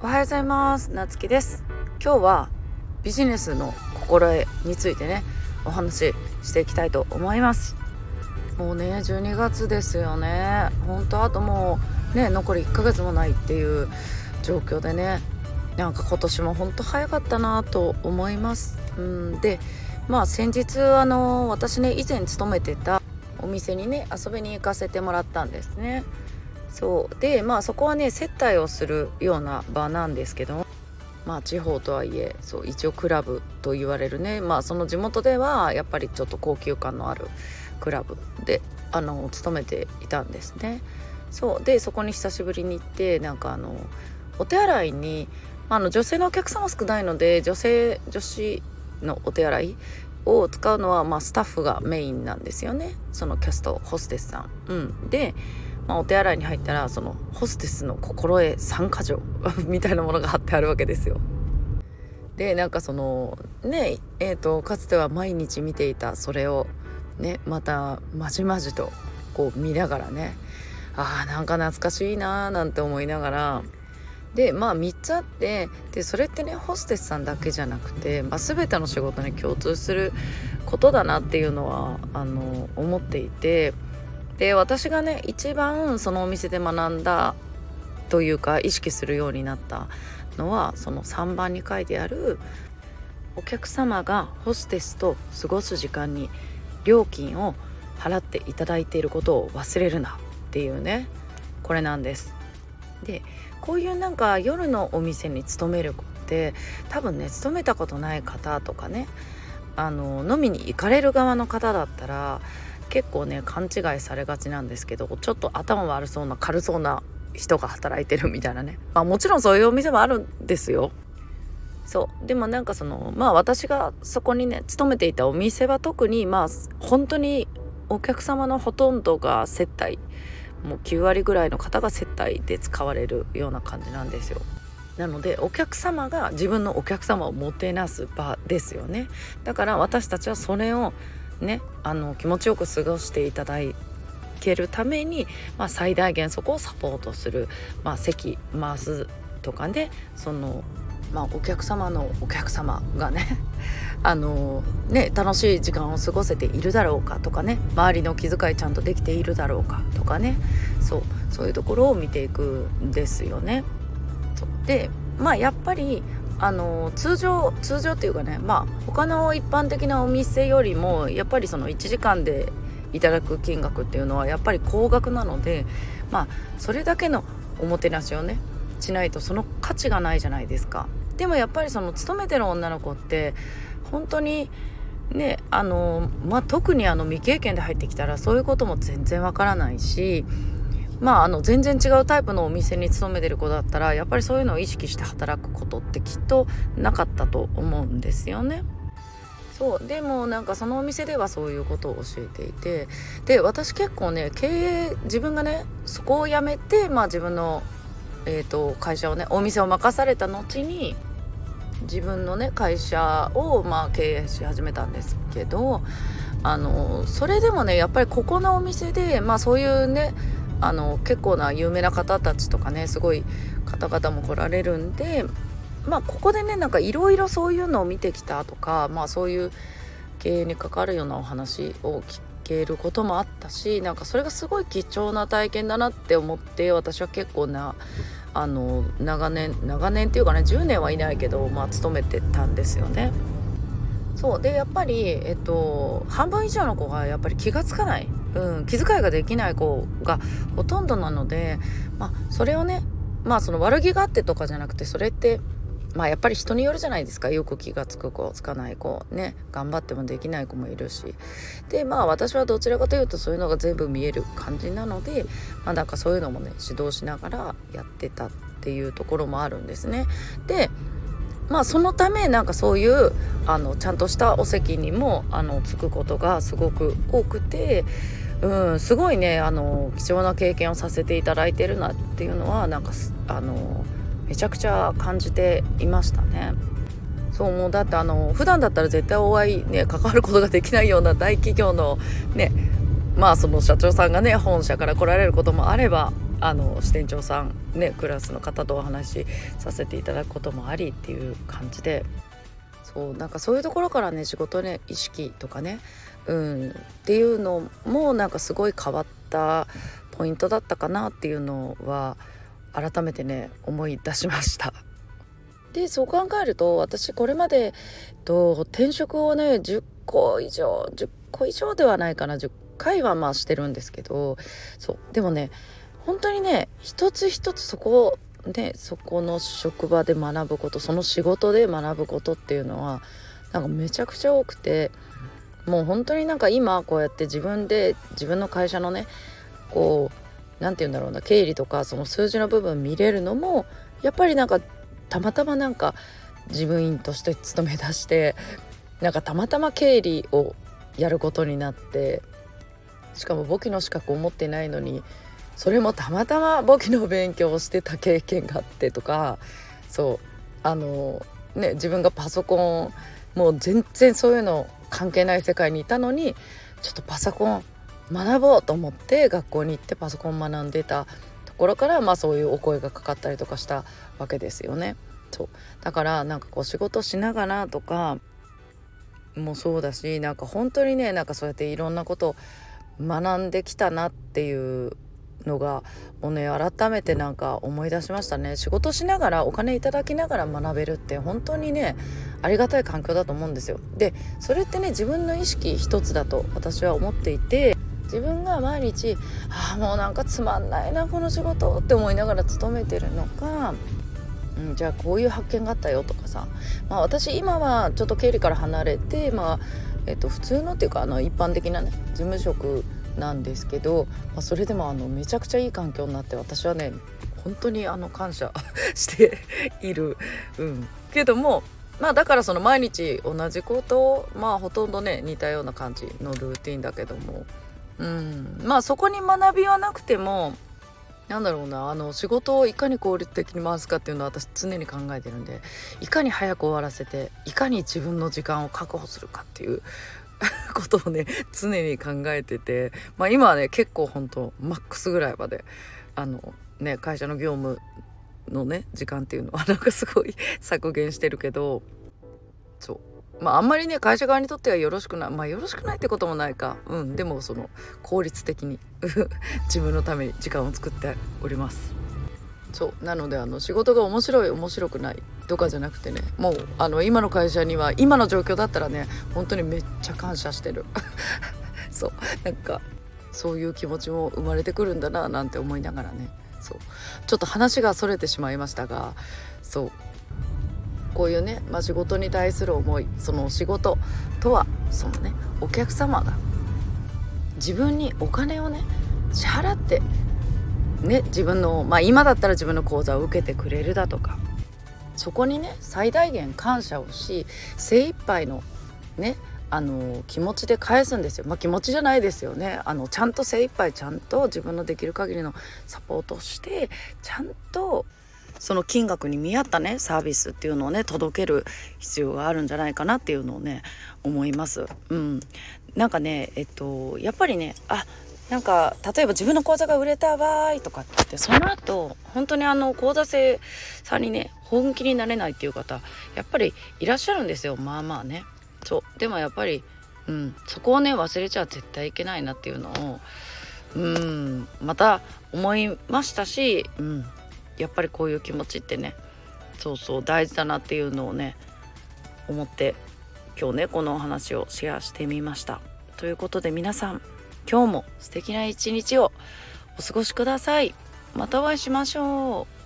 おはようございます。なつきです。今日はビジネスの心得についてね、お話ししていきたいと思います。もうね12月ですよね。本当あともうね残り1ヶ月もないっていう状況でね、なんか今年も本当早かったなと思います。で先日私ね以前勤めてたお店にね遊びに行かせてもらったんですね。そうでそこはね接待をするような場なんですけど、地方とはいえそう一応クラブと言われるね、その地元ではやっぱりちょっと高級感のあるクラブで勤めていたんですね。そうでそこに久しぶりに行って、なんかお手洗いに女性のお客さんは少ないので女子のお手洗いを使うのは、スタッフがメインなんですよね。そのキャストホステスさん、で、お手洗いに入ったらそのホステスの心得3か条みたいなものが貼ってあるわけですよ。でなんかそのねかつては毎日見ていたそれをねまたまじまじとこう見ながらね、なんか懐かしいななんて思いながら、で3つあって、でそれってねホステスさんだけじゃなくて、全ての仕事に共通することだなっていうのは思っていて、で私がね一番そのお店で学んだというか意識するようになったのは、その3番に書いてあるお客様がホステスと過ごす時間に料金を払っていただいていることを忘れるなっていうね、これなんです。でこういうなんか夜のお店に勤める子って多分ね勤めたことない方とかね、飲みに行かれる側の方だったら結構ね勘違いされがちなんですけど、ちょっと頭悪そうな軽そうな人が働いてるみたいなね、もちろんそういうお店もあるんですよ。そうでもなんかその私がそこにね勤めていたお店は特に本当にお客様のほとんどが接待、もう9割ぐらいの方が接待で使われるような感じなんですよ。なのでお客様が自分のお客様をもてなす場ですよね。だから私たちはそれをね気持ちよく過ごしていただけるために、最大限そこをサポートする、席回すとかね、そのお客様のお客様がね楽しい時間を過ごせているだろうかとかね、周りの気遣いちゃんとできているだろうかとかね、そういうところを見ていくんですよね。でやっぱり通常っていうかね、他の一般的なお店よりもやっぱりその1時間でいただく金額っていうのはやっぱり高額なので、それだけのおもてなしをねしないとその価値がないじゃないですか。でもやっぱりその勤めてる女の子って本当にね特に未経験で入ってきたらそういうことも全然わからないし、全然違うタイプのお店に勤めてる子だったらやっぱりそういうのを意識して働くことってきっとなかったと思うんですよね。そうでもなんかそのお店ではそういうことを教えていて、で私結構ね経営自分がねそこを辞めて、自分の会社をねお店を任された後に自分のね会社を経営し始めたんですけど、それでもねやっぱりここのお店でそういうね結構な有名な方たちとかねすごい方々も来られるんで、ここでねなんかいろいろそういうのを見てきたとか、そういう経営に関わるようなお話を聞けることもあったし、なんかそれがすごい貴重な体験だなって思って、私は結構な長年っていうかね10年はいないけど勤めてたんですよね。そうでやっぱり、半分以上の子がやっぱり気がつかない、気遣いができない子がほとんどなので、それをねその悪気があってとかじゃなくて、それってやっぱり人によるじゃないですか。よく気がつく子つかない子ね、頑張ってもできない子もいるし、で私はどちらかというとそういうのが全部見える感じなので、なんかそういうのもね指導しながらやってたっていうところもあるんですね。でそのためなんかそういうちゃんとしたお席にもつくことがすごく多くて、すごいね貴重な経験をさせていただいてるなっていうのはなんかめちゃくちゃ感じていましたね。そうもうだって普段だったら絶対お会いね関わることができないような大企業のねまあその社長さんがね本社から来られることもあれば、支店長さんねクラスの方とお話しさせていただくこともありっていう感じで、そうなんかそういうところからね仕事ね意識とかね、っていうのもなんかすごい変わったポイントだったかなっていうのは改めてね思い出しました。でそう考えると私これまで転職をね10個以上ではないかな、10回はまあしてるんですけど、そうでもね本当にね一つ一つそこの職場で学ぶこと、その仕事で学ぶことっていうのはなんかめちゃくちゃ多くて、もう本当になんか今こうやって自分の会社のねこうなんていうんだろうな、経理とかその数字の部分見れるのもやっぱりなんかたまたまなんか事務員として勤め出して、なんかたまたま経理をやることになって、しかも簿記の資格を持ってないのにそれもたまたま簿記の勉強をしてた経験があってとか、そうね自分がパソコンもう全然そういうの関係ない世界にいたのに、ちょっとパソコン学ぼうと思って学校に行ってパソコン学んでたところからまあそういうお声がかかったりとかしたわけですよね。そうだからなんかこう仕事しながらとかもそうだし、なんか本当にねなんかそうやっていろんなことを学んできたなっていうのがもうね改めてなんか思い出しましたね。仕事しながらお金いただきながら学べるって本当にねありがたい環境だと思うんですよ。でそれってね自分の意識一つだと私は思っていて、自分が毎日もうなんかつまんないなこの仕事って思いながら勤めてるのか、じゃあこういう発見があったよとかさ、私今はちょっと経理から離れて、普通のっていうか一般的なね事務職なんですけど、それでもめちゃくちゃいい環境になって私はね本当に感謝している、けどもだからその毎日同じことをほとんどね似たような感じのルーティンだけども、そこに学びはなくてもなんだろうな仕事をいかに効率的に回すかっていうのは私常に考えてるんで、いかに早く終わらせていかに自分の時間を確保するかっていうことをね常に考えてて、今はね結構本当マックスぐらいまで会社の業務のね時間っていうのはなんかすごい削減してるけど、あんまりね会社側にとってはよろしくない、よろしくないってこともないか、でもその効率的に自分のために時間を作っております。そうなので仕事が面白い面白くないとかじゃなくてね、もう今の会社には今の状況だったらね本当にめっちゃ感謝してるそうなんかそういう気持ちも生まれてくるんだななんて思いながらね、そうちょっと話がそれてしまいましたが、そうこういうね、仕事に対する思い、その仕事とはそのねお客様が自分にお金をね支払ってね、自分の今だったら自分の講座を受けてくれるだとか、そこにね最大限感謝をし精一杯のね気持ちで返すんですよ。気持ちじゃないですよね、ちゃんと精一杯ちゃんと自分のできる限りのサポートをしてちゃんとその金額に見合ったねサービスっていうのをね届ける必要があるんじゃないかなっていうのをね思います。なんかねやっぱりねなんか例えば自分の口座が売れた場合とかって、その後本当に口座生さんにね本気になれないっていう方やっぱりいらっしゃるんですよ。ねそうでもやっぱり、そこをね忘れちゃ絶対いけないなっていうのをまた思いましたし、やっぱりこういう気持ちってねそう大事だなっていうのをね思って今日ねこのお話をシェアしてみました。ということで皆さん今日も素敵な一日をお過ごしください。またお会いしましょう。